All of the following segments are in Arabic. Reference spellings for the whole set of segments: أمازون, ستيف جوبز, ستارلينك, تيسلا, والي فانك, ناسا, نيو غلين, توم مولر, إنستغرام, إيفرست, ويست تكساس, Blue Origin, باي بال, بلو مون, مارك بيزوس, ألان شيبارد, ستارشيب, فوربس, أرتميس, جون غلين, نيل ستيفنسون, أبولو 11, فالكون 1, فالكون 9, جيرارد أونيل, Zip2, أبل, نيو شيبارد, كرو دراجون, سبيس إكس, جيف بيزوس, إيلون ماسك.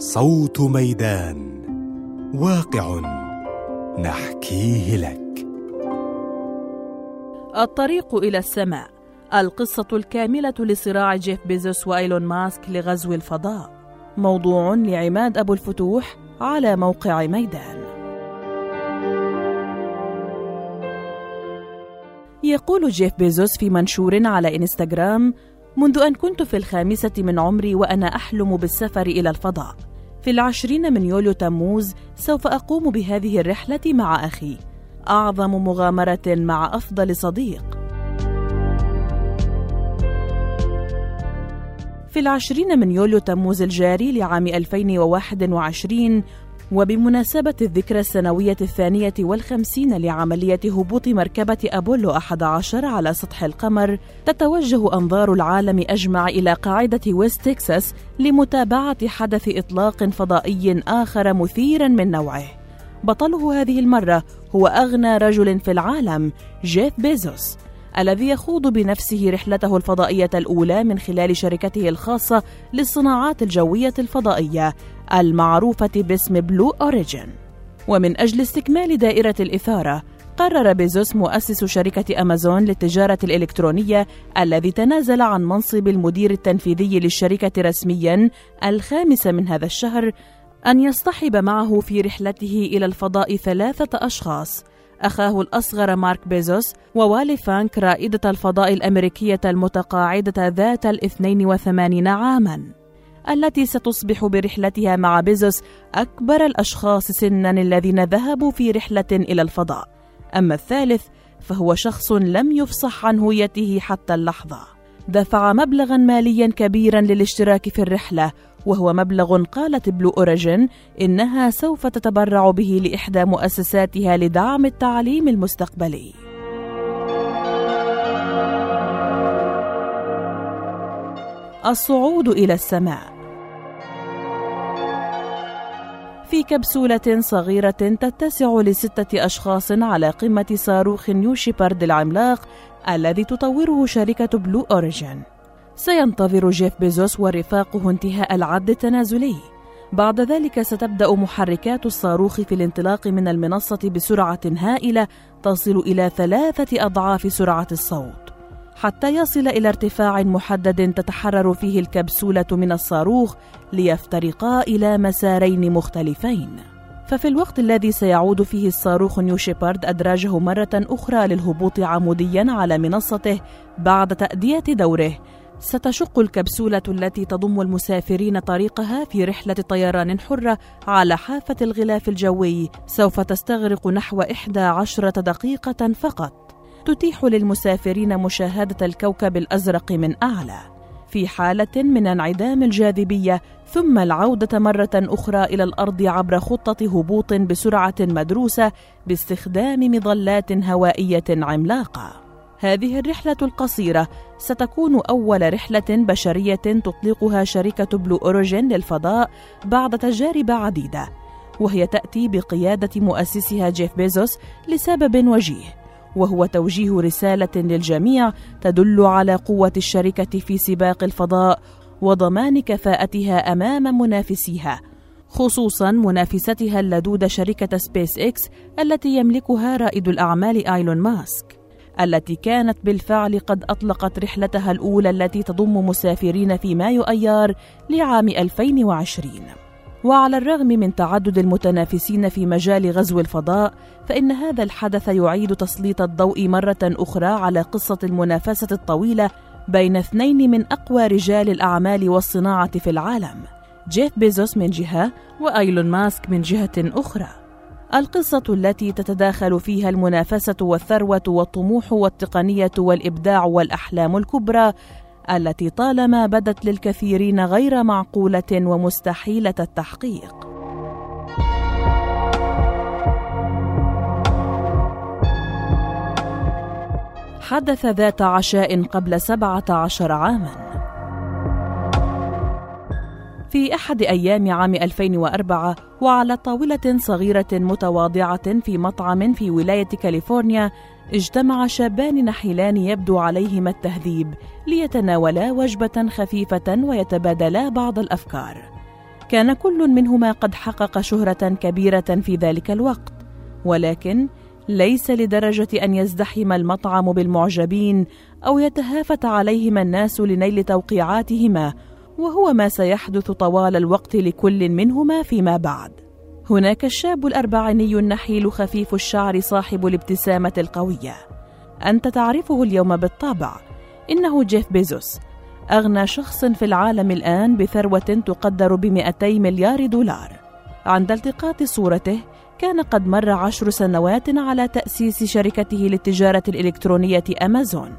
صوت ميدان واقع نحكيه لك. الطريق إلى السماء، القصة الكاملة لصراع جيف بيزوس وإيلون ماسك لغزو الفضاء، موضوع لعماد أبو الفتوح على موقع ميدان. يقول جيف بيزوس في منشور على إنستغرام: منذ أن كنت في الخامسة من عمري وأنا أحلم بالسفر إلى الفضاء. في 20 يوليو سوف أقوم بهذه الرحلة مع أخي، أعظم مغامرة مع أفضل صديق. في 20 يوليو الجاري لعام 2021، وبمناسبة الذكرى السنوية 52 لعملية هبوط مركبة أبولو 11 على سطح القمر، تتوجه أنظار العالم أجمع إلى قاعدة ويست تكساس لمتابعة حدث إطلاق فضائي آخر مثيراً من نوعه. بطله هذه المرة هو أغنى رجل في العالم، جيف بيزوس، الذي يخوض بنفسه رحلته الفضائية الأولى من خلال شركته الخاصة للصناعات الجوية الفضائية المعروفة باسم بلو أوريجين. ومن أجل استكمال دائرة الإثارة، قرر بيزوس مؤسس شركة أمازون للتجارة الإلكترونية، الذي تنازل عن منصب المدير التنفيذي للشركة رسمياً 5 من هذا الشهر، أن يصطحب معه في رحلته إلى الفضاء 3 أشخاص: أخاه الأصغر مارك بيزوس، ووالي فانك رائدة الفضاء الأمريكية المتقاعدة ذات 82 عاماً، التي ستصبح برحلتها مع بيزوس أكبر الأشخاص سناً الذين ذهبوا في رحلة إلى الفضاء. أما الثالث فهو شخص لم يفصح عن هويته حتى اللحظة، دفع مبلغاً مالياً كبيراً للاشتراك في الرحلة، وهو مبلغ قالت بلو أوريجين إنها سوف تتبرع به لإحدى مؤسساتها لدعم التعليم المستقبلي. الصعود إلى السماء. في كبسولة صغيرة تتسع ل6 أشخاص على قمة صاروخ نيو شيبارد العملاق الذي تطوره شركة بلو أوريجين، سينتظر جيف بيزوس ورفاقه انتهاء العد التنازلي. بعد ذلك ستبدأ محركات الصاروخ في الانطلاق من المنصة بسرعة هائلة تصل إلى 3 أضعاف سرعة الصوت، حتى يصل إلى ارتفاع محدد تتحرر فيه الكبسولة من الصاروخ ليفترقا إلى مسارين مختلفين. ففي الوقت الذي سيعود فيه الصاروخ نيو شيبارد أدراجه مرة أخرى للهبوط عموديا على منصته بعد تأدية دوره، ستشق الكبسولة التي تضم المسافرين طريقها في رحلة طيران حرة على حافة الغلاف الجوي، سوف تستغرق نحو 11 دقيقة فقط، تتيح للمسافرين مشاهدة الكوكب الأزرق من أعلى في حالة من انعدام الجاذبية، ثم العودة مرة أخرى إلى الأرض عبر خطة هبوط بسرعة مدروسة باستخدام مظلات هوائية عملاقة. هذه الرحلة القصيرة ستكون أول رحلة بشرية تطلقها شركة بلو أوريجين للفضاء بعد تجارب عديدة، وهي تأتي بقيادة مؤسسها جيف بيزوس لسبب وجيه، وهو توجيه رسالة للجميع تدل على قوة الشركة في سباق الفضاء وضمان كفاءتها أمام منافسيها، خصوصاً منافستها اللدودة شركة سبيس إكس التي يملكها رائد الأعمال إيلون ماسك، التي كانت بالفعل قد أطلقت رحلتها الأولى التي تضم مسافرين في مايو أيار لعام 2020. وعلى الرغم من تعدد المتنافسين في مجال غزو الفضاء، فإن هذا الحدث يعيد تسليط الضوء مرة أخرى على قصة المنافسة الطويلة بين 2 من أقوى رجال الأعمال والصناعة في العالم، جيف بيزوس من جهة وإيلون ماسك من جهة أخرى. القصة التي تتداخل فيها المنافسة والثروة والطموح والتقنية والإبداع والأحلام الكبرى، التي طالما بدت للكثيرين غير معقولة ومستحيلة التحقيق. حدث ذات عشاء قبل 17 عاماً. في أحد أيام عام 2004، وعلى طاولة صغيرة متواضعة في مطعم في ولاية كاليفورنيا، اجتمع شابان نحيلان يبدو عليهما التهذيب ليتناولا وجبة خفيفة ويتبادلا بعض الأفكار. كان كل منهما قد حقق شهرة كبيرة في ذلك الوقت، ولكن ليس لدرجة أن يزدحم المطعم بالمعجبين أو يتهافت عليهما الناس لنيل توقيعاتهما، وهو ما سيحدث طوال الوقت لكل منهما فيما بعد. هناك الشاب الأربعيني النحيل خفيف الشعر صاحب الابتسامة القوية، أنت تعرفه اليوم بالطبع، إنه جيف بيزوس، أغنى شخص في العالم الآن بثروة تقدر ب200 مليار دولار. عند التقاط صورته كان قد مر 10 سنوات على تأسيس شركته للتجارة الإلكترونية أمازون،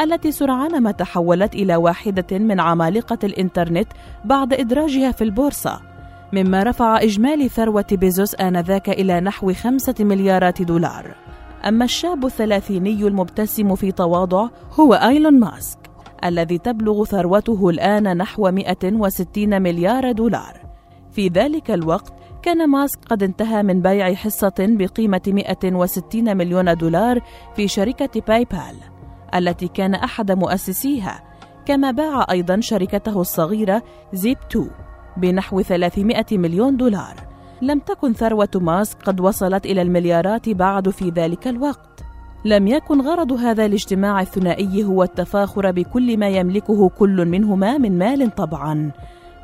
التي سرعان ما تحولت إلى واحدة من عمالقة الإنترنت بعد إدراجها في البورصة، مما رفع إجمالي ثروة بيزوس آنذاك إلى نحو 5 مليارات دولار. أما الشاب الثلاثيني المبتسم في تواضع هو إيلون ماسك، الذي تبلغ ثروته الآن نحو 160 مليار دولار. في ذلك الوقت كان ماسك قد انتهى من بيع حصة بقيمة 160 مليون دولار في شركة باي بال التي كان أحد مؤسسيها، كما باع أيضا شركته الصغيرة Zip2 بنحو 300 مليون دولار. لم تكن ثروة ماسك قد وصلت إلى المليارات بعد في ذلك الوقت. لم يكن غرض هذا الاجتماع الثنائي هو التفاخر بكل ما يملكه كل منهما من مال طبعا،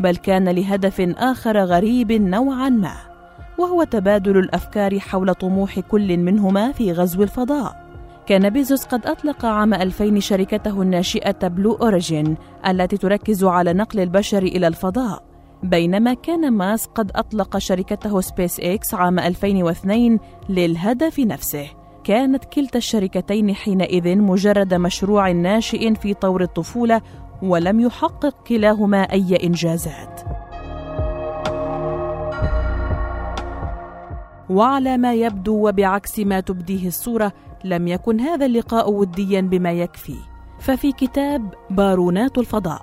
بل كان لهدف آخر غريب نوعا ما، وهو تبادل الأفكار حول طموح كل منهما في غزو الفضاء. كان بيزوس قد أطلق عام 2000 شركته الناشئة بلو أوريجين التي تركز على نقل البشر إلى الفضاء، بينما كان ماسك قد أطلق شركته سبيس إكس عام 2002 للهدف نفسه. كانت كلتا الشركتين حينئذ مجرد مشروع ناشئ في طور الطفولة، ولم يحقق كلاهما أي إنجازات. وعلى ما يبدو وبعكس ما تبديه الصورة، لم يكن هذا اللقاء وديا بما يكفي، ففي كتاب بارونات الفضاء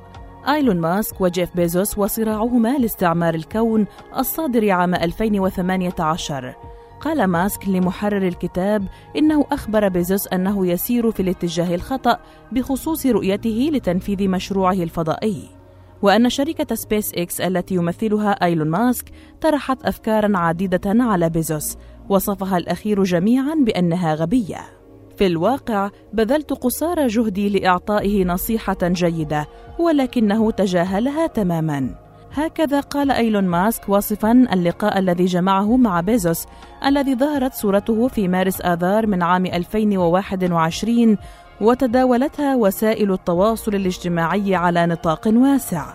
إيلون ماسك وجيف بيزوس وصراعهما لاستعمار الكون الصادر عام 2018، قال ماسك لمحرر الكتاب إنه أخبر بيزوس أنه يسير في الاتجاه الخطأ بخصوص رؤيته لتنفيذ مشروعه الفضائي، وأن شركة سبيس إكس التي يمثلها إيلون ماسك طرحت أفكاراً عديدة على بيزوس، وصفها الأخير جميعاً بأنها غبية. في الواقع بذلت قصارى جهدي لإعطائه نصيحة جيدة، ولكنه تجاهلها تماماً. هكذا قال إيلون ماسك واصفاً اللقاء الذي جمعه مع بيزوس، الذي ظهرت صورته في مارس آذار من عام 2021، وتداولتها وسائل التواصل الاجتماعي على نطاق واسع،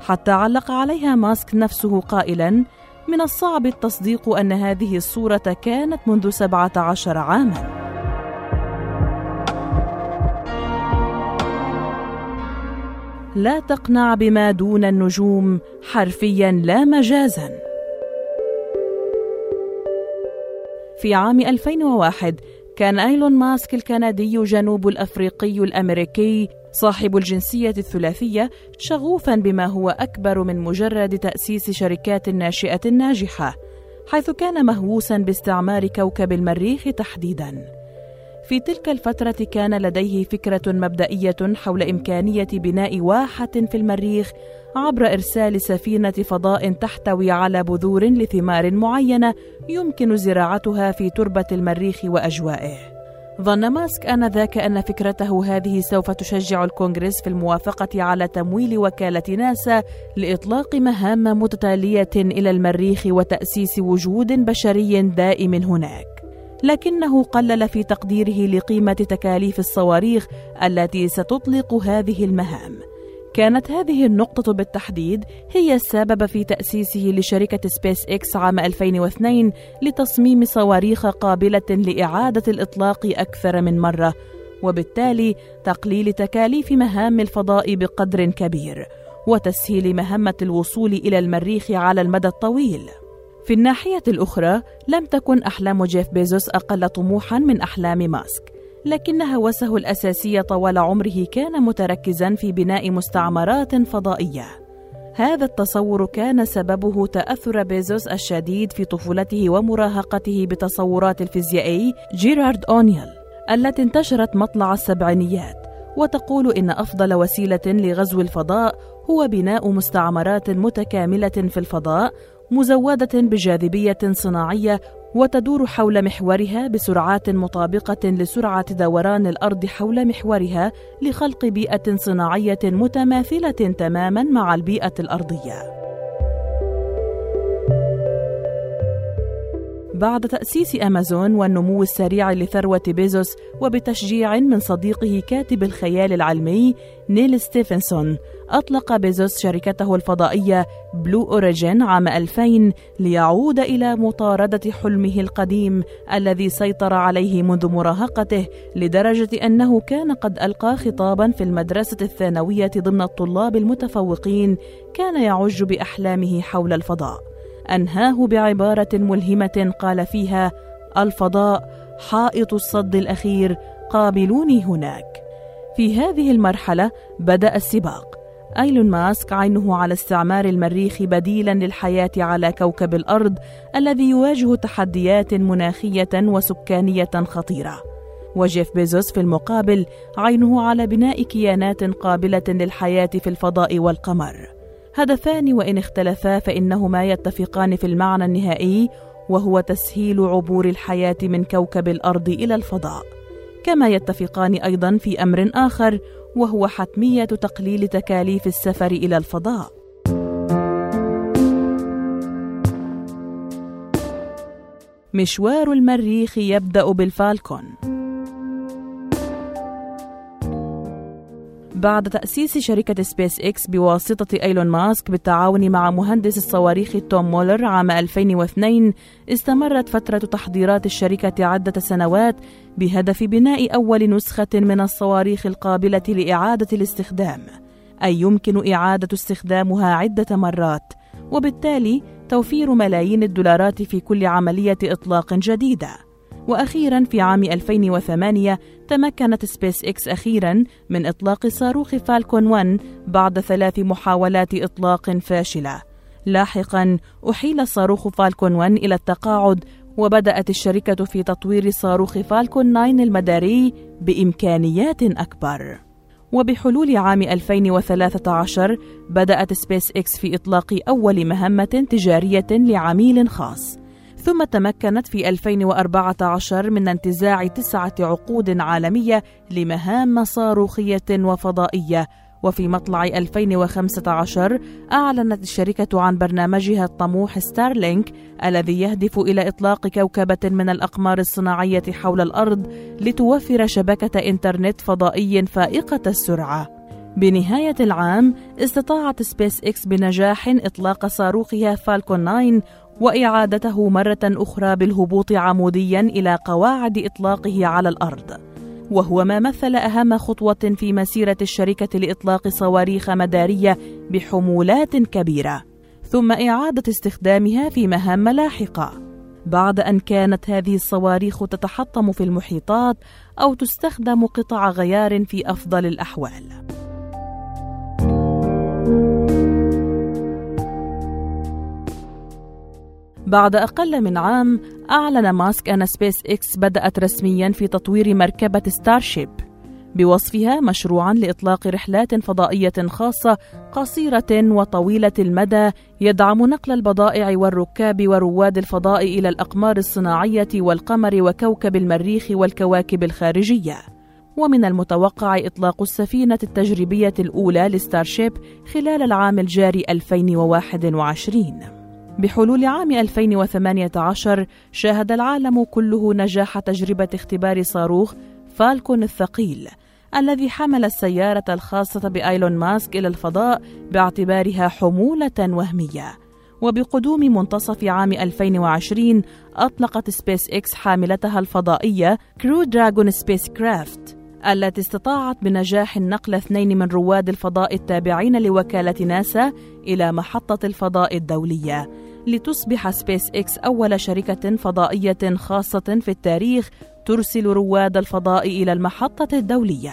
حتى علق عليها ماسك نفسه قائلاً: من الصعب التصديق أن هذه الصورة كانت منذ 17 عاماً. لا تقنع بما دون النجوم، حرفياً لا مجازاً. في عام 2001 كان إيلون ماسك الكندي جنوب الأفريقي الأمريكي صاحب الجنسية الثلاثية شغوفاً بما هو أكبر من مجرد تأسيس شركات ناشئة ناجحة، حيث كان مهووساً باستعمار كوكب المريخ تحديداً. في تلك الفترة كان لديه فكرة مبدئية حول إمكانية بناء واحة في المريخ عبر إرسال سفينة فضاء تحتوي على بذور لثمار معينة يمكن زراعتها في تربة المريخ وأجوائه. ظن ماسك آنذاك أن فكرته هذه سوف تشجع الكونغرس في الموافقة على تمويل وكالة ناسا لإطلاق مهام متتالية إلى المريخ وتأسيس وجود بشري دائم هناك، لكنه قلل في تقديره لقيمة تكاليف الصواريخ التي ستطلق هذه المهام. كانت هذه النقطة بالتحديد هي السبب في تأسيسه لشركة سبيس إكس عام 2002 لتصميم صواريخ قابلة لإعادة الإطلاق أكثر من مرة، وبالتالي تقليل تكاليف مهام الفضاء بقدر كبير، وتسهيل مهمة الوصول إلى المريخ على المدى الطويل. في الناحية الأخرى لم تكن أحلام جيف بيزوس أقل طموحاً من أحلام ماسك، لكن هوسه الأساسي طوال عمره كان متركزاً في بناء مستعمرات فضائية. هذا التصور كان سببه تأثر بيزوس الشديد في طفولته ومراهقته بتصورات الفيزيائي جيرارد أونيل التي انتشرت مطلع السبعينيات، وتقول إن أفضل وسيلة لغزو الفضاء هو بناء مستعمرات متكاملة في الفضاء مزودة بجاذبية صناعية وتدور حول محورها بسرعات مطابقة لسرعة دوران الأرض حول محورها لخلق بيئة صناعية متماثلة تماماً مع البيئة الأرضية. بعد تأسيس أمازون والنمو السريع لثروة بيزوس وبتشجيع من صديقه كاتب الخيال العلمي نيل ستيفنسون، أطلق بيزوس شركته الفضائية بلو أوريجين عام 2000 ليعود إلى مطاردة حلمه القديم الذي سيطر عليه منذ مراهقته، لدرجة أنه كان قد ألقى خطاباً في المدرسة الثانوية ضمن الطلاب المتفوقين كان يعج بأحلامه حول الفضاء. أنهاه بعبارة ملهمة قال فيها: الفضاء حائط الصد الأخير، قابلوني هناك. في هذه المرحلة بدأ السباق. إيلون ماسك عينه على استعمار المريخ بديلاً للحياة على كوكب الأرض الذي يواجه تحديات مناخية وسكانية خطيرة، وجيف بيزوس في المقابل عينه على بناء كيانات قابلة للحياة في الفضاء والقمر. هدفان وإن اختلفا فإنهما يتفقان في المعنى النهائي، وهو تسهيل عبور الحياة من كوكب الأرض إلى الفضاء، كما يتفقان أيضا في أمر آخر وهو حتمية تقليل تكاليف السفر إلى الفضاء. مشوار المريخ يبدأ بالفالكون. بعد تأسيس شركة سبيس إكس بواسطة إيلون ماسك بالتعاون مع مهندس الصواريخ توم مولر عام 2002، استمرت فترة تحضيرات الشركة عدة سنوات بهدف بناء أول نسخة من الصواريخ القابلة لإعادة الاستخدام، أي يمكن إعادة استخدامها عدة مرات، وبالتالي توفير ملايين الدولارات في كل عملية إطلاق جديدة. وأخيراً في عام 2008 تمكنت سبيس إكس أخيراً من إطلاق صاروخ فالكون 1 بعد 3 محاولات إطلاق فاشلة. لاحقاً أحيل صاروخ فالكون 1 إلى التقاعد، وبدأت الشركة في تطوير صاروخ فالكون 9 المداري بإمكانيات أكبر. وبحلول عام 2013 بدأت سبيس إكس في إطلاق أول مهمة تجارية لعميل خاص، ثم تمكنت في 2014 من انتزاع 9 عقود عالمية لمهام صاروخية وفضائية. وفي مطلع 2015 أعلنت الشركة عن برنامجها الطموح ستارلينك الذي يهدف إلى إطلاق كوكبة من الأقمار الصناعية حول الأرض لتوفر شبكة إنترنت فضائي فائقة السرعة. بنهاية العام استطاعت سبيس إكس بنجاح إطلاق صاروخها فالكون 9 وإعادته مرة أخرى بالهبوط عموديا إلى قواعد إطلاقه على الأرض، وهو ما مثل أهم خطوة في مسيرة الشركة لإطلاق صواريخ مدارية بحمولات كبيرة، ثم إعادة استخدامها في مهام لاحقة، بعد أن كانت هذه الصواريخ تتحطم في المحيطات أو تستخدم قطع غيار في أفضل الأحوال. بعد أقل من عام أعلن ماسك أن سبيس إكس بدأت رسمياً في تطوير مركبة ستارشيب، بوصفها مشروعاً لإطلاق رحلات فضائية خاصة قصيرة وطويلة المدى يدعم نقل البضائع والركاب ورواد الفضاء إلى الأقمار الصناعية والقمر وكوكب المريخ والكواكب الخارجية. ومن المتوقع إطلاق السفينة التجريبية الأولى لستارشيب خلال العام الجاري 2021. بحلول عام 2018 شاهد العالم كله نجاح تجربة اختبار صاروخ فالكون الثقيل الذي حمل السيارة الخاصة بإيلون ماسك إلى الفضاء باعتبارها حمولة وهمية. وبقدوم منتصف عام 2020 أطلقت سبيس إكس حاملتها الفضائية كرو دراجون سبيس كرافت التي استطاعت بنجاح نقل 2 من رواد الفضاء التابعين لوكالة ناسا إلى محطة الفضاء الدولية، لتصبح سبيس إكس أول شركة فضائية خاصة في التاريخ ترسل رواد الفضاء إلى المحطة الدولية.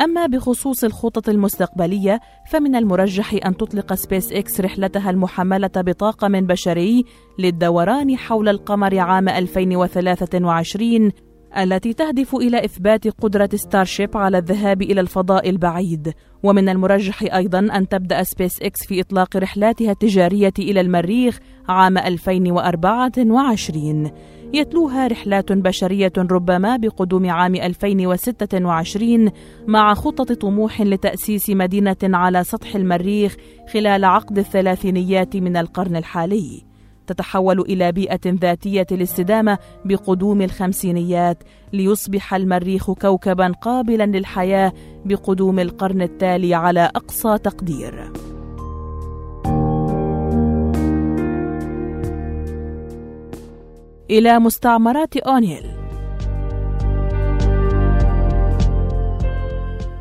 أما بخصوص الخطط المستقبلية فمن المرجح أن تطلق سبيس إكس رحلتها المحملة بطاقم بشري للدوران حول القمر عام 2023، التي تهدف إلى إثبات قدرة ستارشيب على الذهاب إلى الفضاء البعيد. ومن المرجح أيضاً أن تبدأ سبيس إكس في إطلاق رحلاتها التجارية إلى المريخ عام 2024، يتلوها رحلات بشرية ربما بقدوم عام 2026 مع خطة طموح لتأسيس مدينة على سطح المريخ خلال عقد الثلاثينيات من القرن الحالي، تتحول إلى بيئة ذاتية الاستدامة بقدوم الخمسينيات، ليصبح المريخ كوكباً قابلاً للحياة بقدوم القرن التالي على أقصى تقدير. إلى مستعمرات أونيل.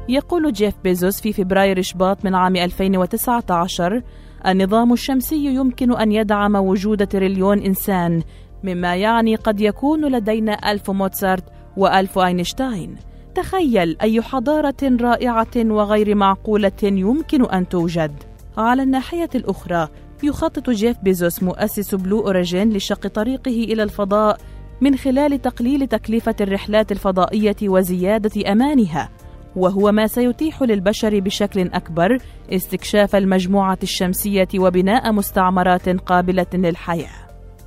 يقول جيف بيزوس في فبراير شباط من عام 2019: النظام الشمسي يمكن أن يدعم وجود تريليون إنسان، مما يعني قد يكون لدينا 1000 موتسارت و1000 أينشتاين. تخيل أي حضارة رائعة وغير معقولة يمكن أن توجد. على الناحية الأخرى، يخطط جيف بيزوس مؤسس بلو أوريجين لشق طريقه إلى الفضاء من خلال تقليل تكلفة الرحلات الفضائية وزيادة أمانها، وهو ما سيتيح للبشر بشكل أكبر استكشاف المجموعة الشمسية وبناء مستعمرات قابلة للحياة.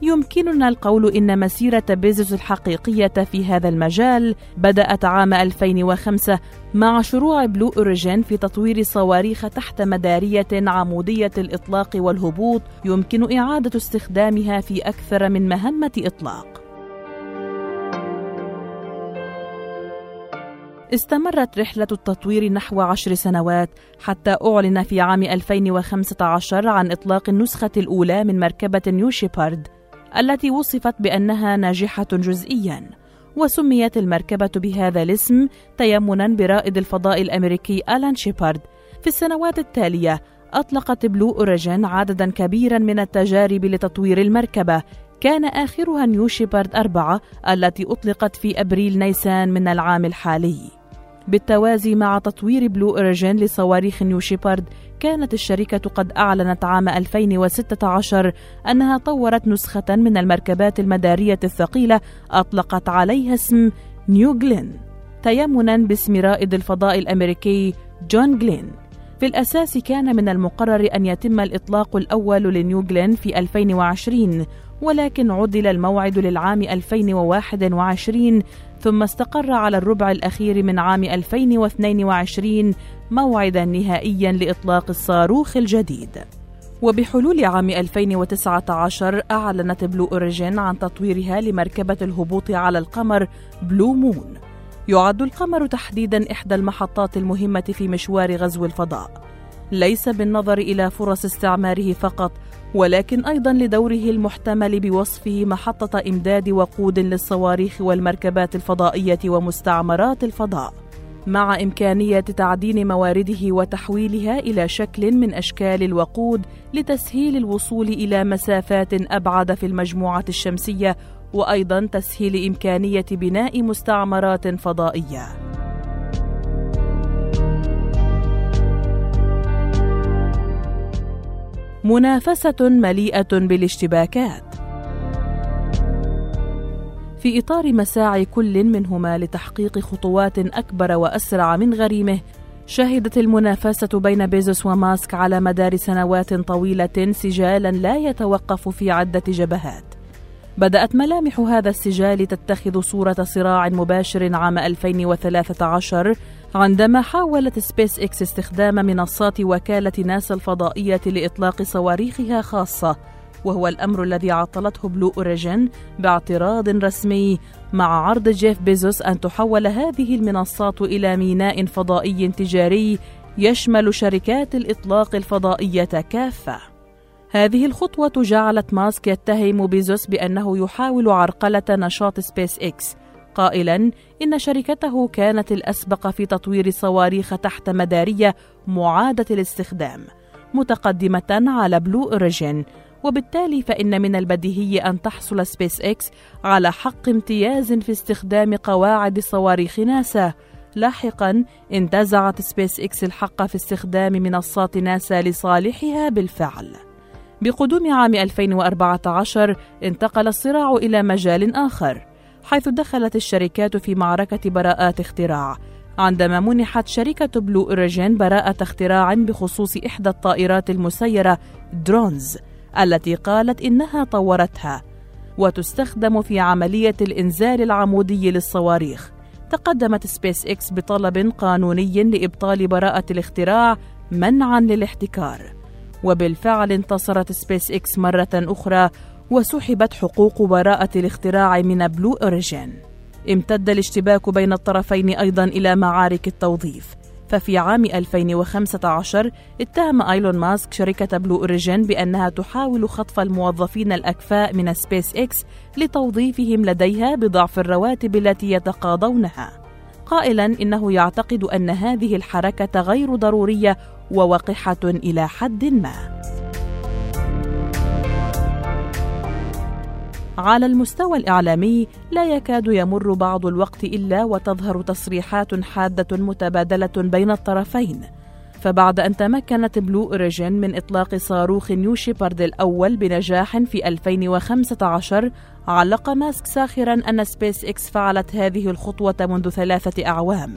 يمكننا القول إن مسيرة بيزوس الحقيقية في هذا المجال بدأت عام 2005 مع شروع بلو أوريجين في تطوير صواريخ تحت مدارية عمودية الإطلاق والهبوط يمكن إعادة استخدامها في أكثر من مهمة إطلاق. استمرت رحلة التطوير نحو 10 سنوات حتى أعلن في عام 2015 عن إطلاق النسخة الأولى من مركبة نيو شيبارد، التي وصفت بأنها ناجحة جزئياً، وسميت المركبة بهذا الاسم تيمناً برائد الفضاء الأمريكي ألان شيبارد. في السنوات التالية أطلقت بلو أوريجين عدداً كبيراً من التجارب لتطوير المركبة، كان آخرها نيو شيبارد 4 التي أطلقت في أبريل نيسان من العام الحالي. بالتوازي مع تطوير بلو أوريجين لصواريخ نيو شيبارد، كانت الشركة قد أعلنت عام 2016 أنها طورت نسخة من المركبات المدارية الثقيلة أطلقت عليها اسم نيو غلين، تيمناً باسم رائد الفضاء الأمريكي جون غلين. في الأساس كان من المقرر أن يتم الإطلاق الأول لنيو غلين في 2020، ولكن عُدل الموعد للعام 2021، ثم استقر على الربع الأخير من عام 2022 موعداً نهائياً لإطلاق الصاروخ الجديد. وبحلول عام 2019 أعلنت بلو أوريجين عن تطويرها لمركبة الهبوط على القمر بلو مون. يعد القمر تحديداً إحدى المحطات المهمة في مشوار غزو الفضاء، ليس بالنظر إلى فرص استعماره فقط، ولكن أيضاً لدوره المحتمل بوصفه محطة إمداد وقود للصواريخ والمركبات الفضائية ومستعمرات الفضاء، مع إمكانية تعدين موارده وتحويلها إلى شكل من أشكال الوقود لتسهيل الوصول إلى مسافات أبعد في المجموعة الشمسية، وأيضاً تسهيل إمكانية بناء مستعمرات فضائية. منافسة مليئة بالاشتباكات. في إطار مساعي كل منهما لتحقيق خطوات أكبر وأسرع من غريمه، شهدت المنافسة بين بيزوس وماسك على مدار سنوات طويلة سجالاً لا يتوقف في عدة جبهات. بدأت ملامح هذا السجال تتخذ صورة صراع مباشر عام 2013 عندما حاولت سبيس إكس استخدام منصات وكالة ناسا الفضائية لإطلاق صواريخها خاصة، وهو الأمر الذي عطلته بلو أوريجين باعتراض رسمي مع عرض جيف بيزوس أن تحول هذه المنصات إلى ميناء فضائي تجاري يشمل شركات الإطلاق الفضائية كافة. هذه الخطوة جعلت ماسك يتهم بيزوس بأنه يحاول عرقلة نشاط سبيس إكس، قائلاً إن شركته كانت الأسبق في تطوير صواريخ تحت مدارية معادة الاستخدام متقدمة على بلو أوريجين، وبالتالي فإن من البديهي أن تحصل سبيس إكس على حق امتياز في استخدام قواعد صواريخ ناسا. لاحقاً انتزعت سبيس إكس الحق في استخدام منصات ناسا لصالحها بالفعل. بقدوم عام 2014 انتقل الصراع إلى مجال آخر، حيث دخلت الشركات في معركة براءات اختراع، عندما منحت شركة بلو أوريجين براءة اختراع بخصوص إحدى الطائرات المسيرة درونز التي قالت إنها طورتها، وتستخدم في عملية الإنزال العمودي للصواريخ. تقدمت سبيس إكس بطلب قانوني لإبطال براءة الاختراع منعاً للاحتكار، وبالفعل انتصرت سبيس إكس مرة أخرى وسحبت حقوق براءة الاختراع من بلو أوريجين. امتد الاشتباك بين الطرفين أيضاً إلى معارك التوظيف، ففي عام 2015 اتهم إيلون ماسك شركة بلو أوريجين بأنها تحاول خطف الموظفين الأكفاء من سبيس إكس لتوظيفهم لديها بضعف الرواتب التي يتقاضونها، قائلاً إنه يعتقد أن هذه الحركة غير ضرورية ووقحة إلى حد ما. على المستوى الإعلامي، لا يكاد يمر بعض الوقت إلا وتظهر تصريحات حادة متبادلة بين الطرفين. فبعد أن تمكنت بلو أوريجين من إطلاق صاروخ نيو شيبارد الأول بنجاح في 2015، علق ماسك ساخراً أن سبيس إكس فعلت هذه الخطوة منذ 3 أعوام،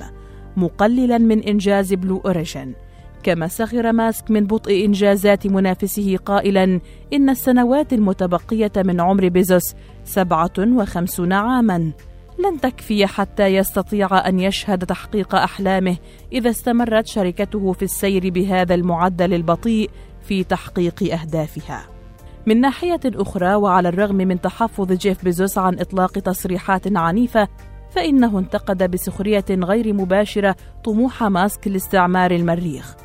مقللاً من إنجاز بلو أوريجين. كما سخر ماسك من بطء إنجازات منافسه قائلاً إن السنوات المتبقية من عمر بيزوس 57 عاماً لن تكفي حتى يستطيع أن يشهد تحقيق أحلامه إذا استمرت شركته في السير بهذا المعدل البطيء في تحقيق أهدافها. من ناحية أخرى، وعلى الرغم من تحفظ جيف بيزوس عن إطلاق تصريحات عنيفة، فإنه انتقد بسخرية غير مباشرة طموح ماسك لاستعمار المريخ،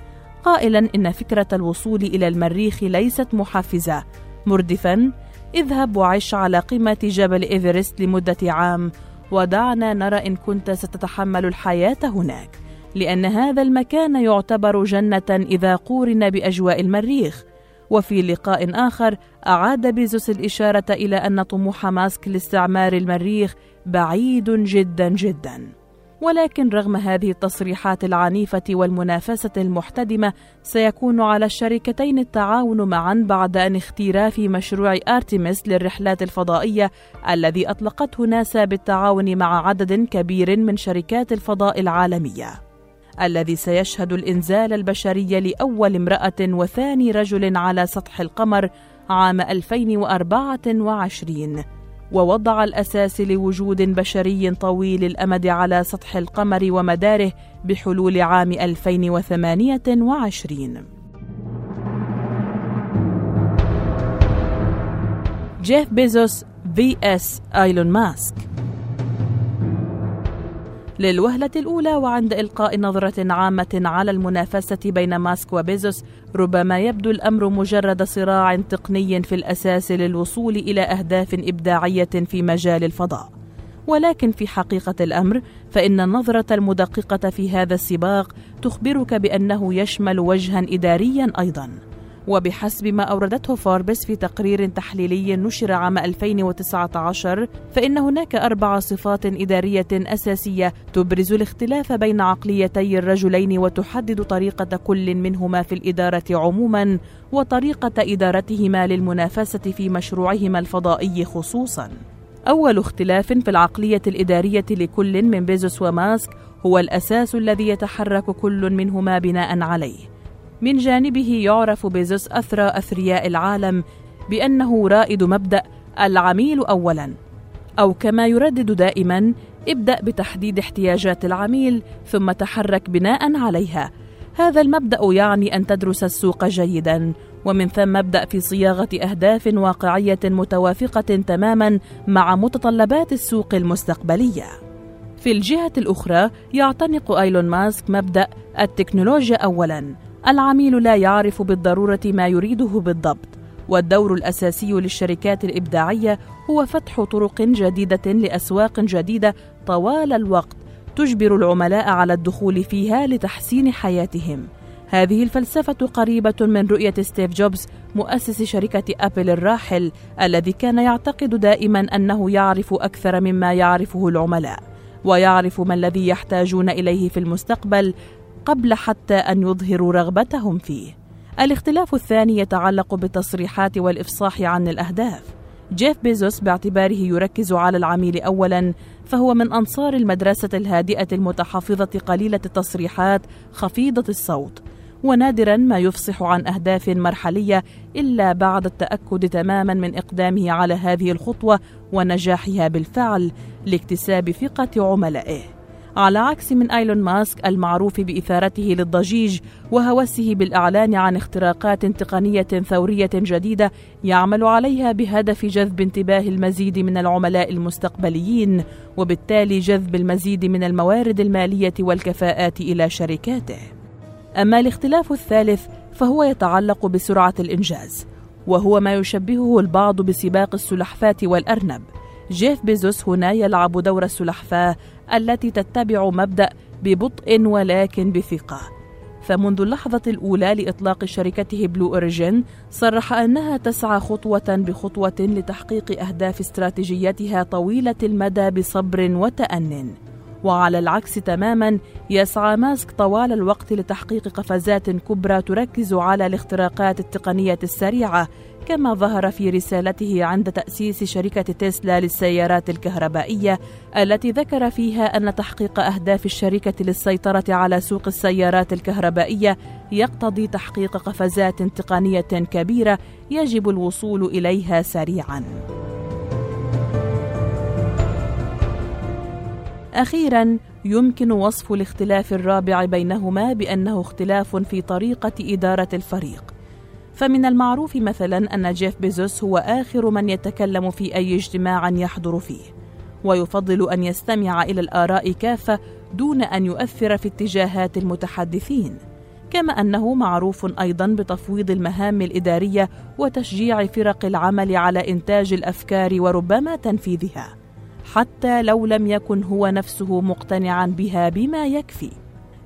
قائلاً إن فكرة الوصول إلى المريخ ليست محفزة، مردفاً اذهب وعش على قمة جبل إيفرست لمدة عام ودعنا نرى إن كنت ستتحمل الحياة هناك، لأن هذا المكان يعتبر جنة إذا قورن بأجواء المريخ. وفي لقاء آخر، أعاد بيزوس الإشارة إلى أن طموح ماسك لاستعمار المريخ بعيد جداً جداً، ولكن رغم هذه التصريحات العنيفة والمنافسة المحتدمة، سيكون على الشركتين التعاون معاً بعد أن اختيرا في مشروع أرتميس للرحلات الفضائية الذي أطلقته ناسا بالتعاون مع عدد كبير من شركات الفضاء العالمية، الذي سيشهد الإنزال البشري لأول امرأة وثاني رجل على سطح القمر عام 2024، ووضع الأساس لوجود بشري طويل الأمد على سطح القمر ومداره بحلول عام 2028. جيف بيزوس vs إيلون ماسك. للوهلة الأولى وعند إلقاء نظرة عامة على المنافسة بين ماسك وبيزوس، ربما يبدو الأمر مجرد صراع تقني في الأساس للوصول إلى أهداف إبداعية في مجال الفضاء، ولكن في حقيقة الأمر فإن النظرة المدققة في هذا السباق تخبرك بأنه يشمل وجهاً إدارياً أيضاً. وبحسب ما أوردته فوربس في تقرير تحليلي نشر عام 2019، فإن هناك 4 صفات إدارية أساسية تبرز الاختلاف بين عقليتي الرجلين وتحدد طريقة كل منهما في الإدارة عموماً وطريقة إدارتهما للمنافسة في مشروعهما الفضائي خصوصاً. أول اختلاف في العقلية الإدارية لكل من بيزوس وماسك هو الأساس الذي يتحرك كل منهما بناءً عليه. من جانبه، يعرف بيزوس أثرى أثرياء العالم بأنه رائد مبدأ العميل أولاً، أو كما يردد دائماً ابدأ بتحديد احتياجات العميل ثم تحرك بناءً عليها. هذا المبدأ يعني أن تدرس السوق جيداً، ومن ثم ابدأ في صياغة أهداف واقعية متوافقة تماماً مع متطلبات السوق المستقبلية. في الجهة الأخرى، يعتنق إيلون ماسك مبدأ التكنولوجيا أولاً، العميل لا يعرف بالضرورة ما يريده بالضبط، والدور الأساسي للشركات الإبداعية هو فتح طرق جديدة لأسواق جديدة طوال الوقت تجبر العملاء على الدخول فيها لتحسين حياتهم. هذه الفلسفة قريبة من رؤية ستيف جوبز مؤسس شركة أبل الراحل، الذي كان يعتقد دائماً أنه يعرف أكثر مما يعرفه العملاء، ويعرف ما الذي يحتاجون إليه في المستقبل قبل حتى أن يظهروا رغبتهم فيه. الاختلاف الثاني يتعلق بالتصريحات والإفصاح عن الأهداف. جيف بيزوس باعتباره يركز على العميل أولاً، فهو من أنصار المدرسة الهادئة المتحفظة قليلة التصريحات خفيضة الصوت، ونادراً ما يفصح عن أهداف مرحلية إلا بعد التأكد تماماً من إقدامه على هذه الخطوة ونجاحها بالفعل لاكتساب ثقة عملائه، على عكس من إيلون ماسك المعروف بإثارته للضجيج وهوسه بالإعلان عن اختراقات تقنية ثورية جديدة يعمل عليها بهدف جذب انتباه المزيد من العملاء المستقبليين، وبالتالي جذب المزيد من الموارد المالية والكفاءات إلى شركاته. أما الاختلاف الثالث فهو يتعلق بسرعة الإنجاز، وهو ما يشبهه البعض بسباق السلحفاة والأرنب. جيف بيزوس هنا يلعب دور السلحفاة التي تتبع مبدأ ببطء ولكن بثقة، فمنذ اللحظة الأولى لإطلاق شركته بلو أوريجين صرح أنها تسعى خطوة بخطوة لتحقيق أهداف استراتيجيتها طويلة المدى بصبر وتأنٍ، وعلى العكس تماماً يسعى ماسك طوال الوقت لتحقيق قفزات كبرى تركز على الاختراقات التقنية السريعة، كما ظهر في رسالته عند تأسيس شركة تيسلا للسيارات الكهربائية التي ذكر فيها أن تحقيق أهداف الشركة للسيطرة على سوق السيارات الكهربائية يقتضي تحقيق قفزات تقنية كبيرة يجب الوصول إليها سريعاً. أخيراً، يمكن وصف الاختلاف الرابع بينهما بأنه اختلاف في طريقة إدارة الفريق، فمن المعروف مثلاً أن جيف بيزوس هو آخر من يتكلم في أي اجتماع يحضر فيه، ويفضل أن يستمع إلى الآراء كافة دون أن يؤثر في اتجاهات المتحدثين، كما أنه معروف أيضاً بتفويض المهام الإدارية وتشجيع فرق العمل على إنتاج الأفكار وربما تنفيذها حتى لو لم يكن هو نفسه مقتنعاً بها بما يكفي.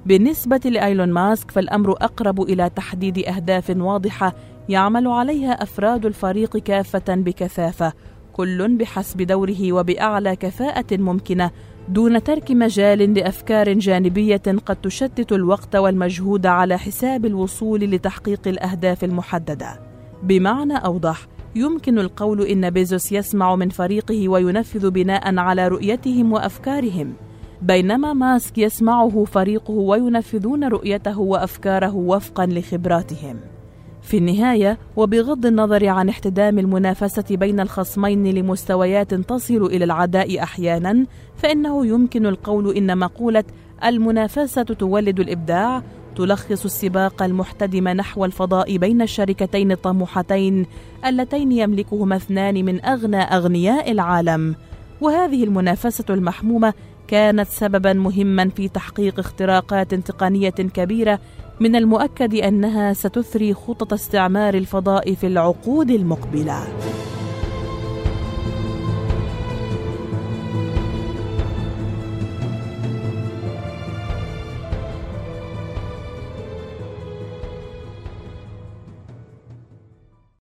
بالنسبة لإيلون ماسك فالأمر أقرب إلى تحديد أهداف واضحة يعمل عليها أفراد الفريق كافة بكثافة، كل بحسب دوره وبأعلى كفاءة ممكنة، دون ترك مجال لأفكار جانبية قد تشتت الوقت والمجهود على حساب الوصول لتحقيق الأهداف المحددة. بمعنى أوضح، يمكن القول إن بيزوس يسمع من فريقه وينفذ بناء على رؤيتهم وأفكارهم، بينما ماسك يسمعه فريقه وينفذون رؤيته وأفكاره وفقاً لخبراتهم. في النهاية، وبغض النظر عن احتدام المنافسة بين الخصمين لمستويات تصل إلى العداء أحياناً، فإنه يمكن القول إن مقولة المنافسة تولد الإبداع تلخص السباق المحتدم نحو الفضاء بين الشركتين الطموحتين اللتين يملكهما اثنان من أغنى أغنياء العالم، وهذه المنافسة المحمومة كانت سبباً مهماً في تحقيق اختراقات تقنية كبيرة من المؤكد أنها ستثري خطط استعمار الفضاء في العقود المقبلة.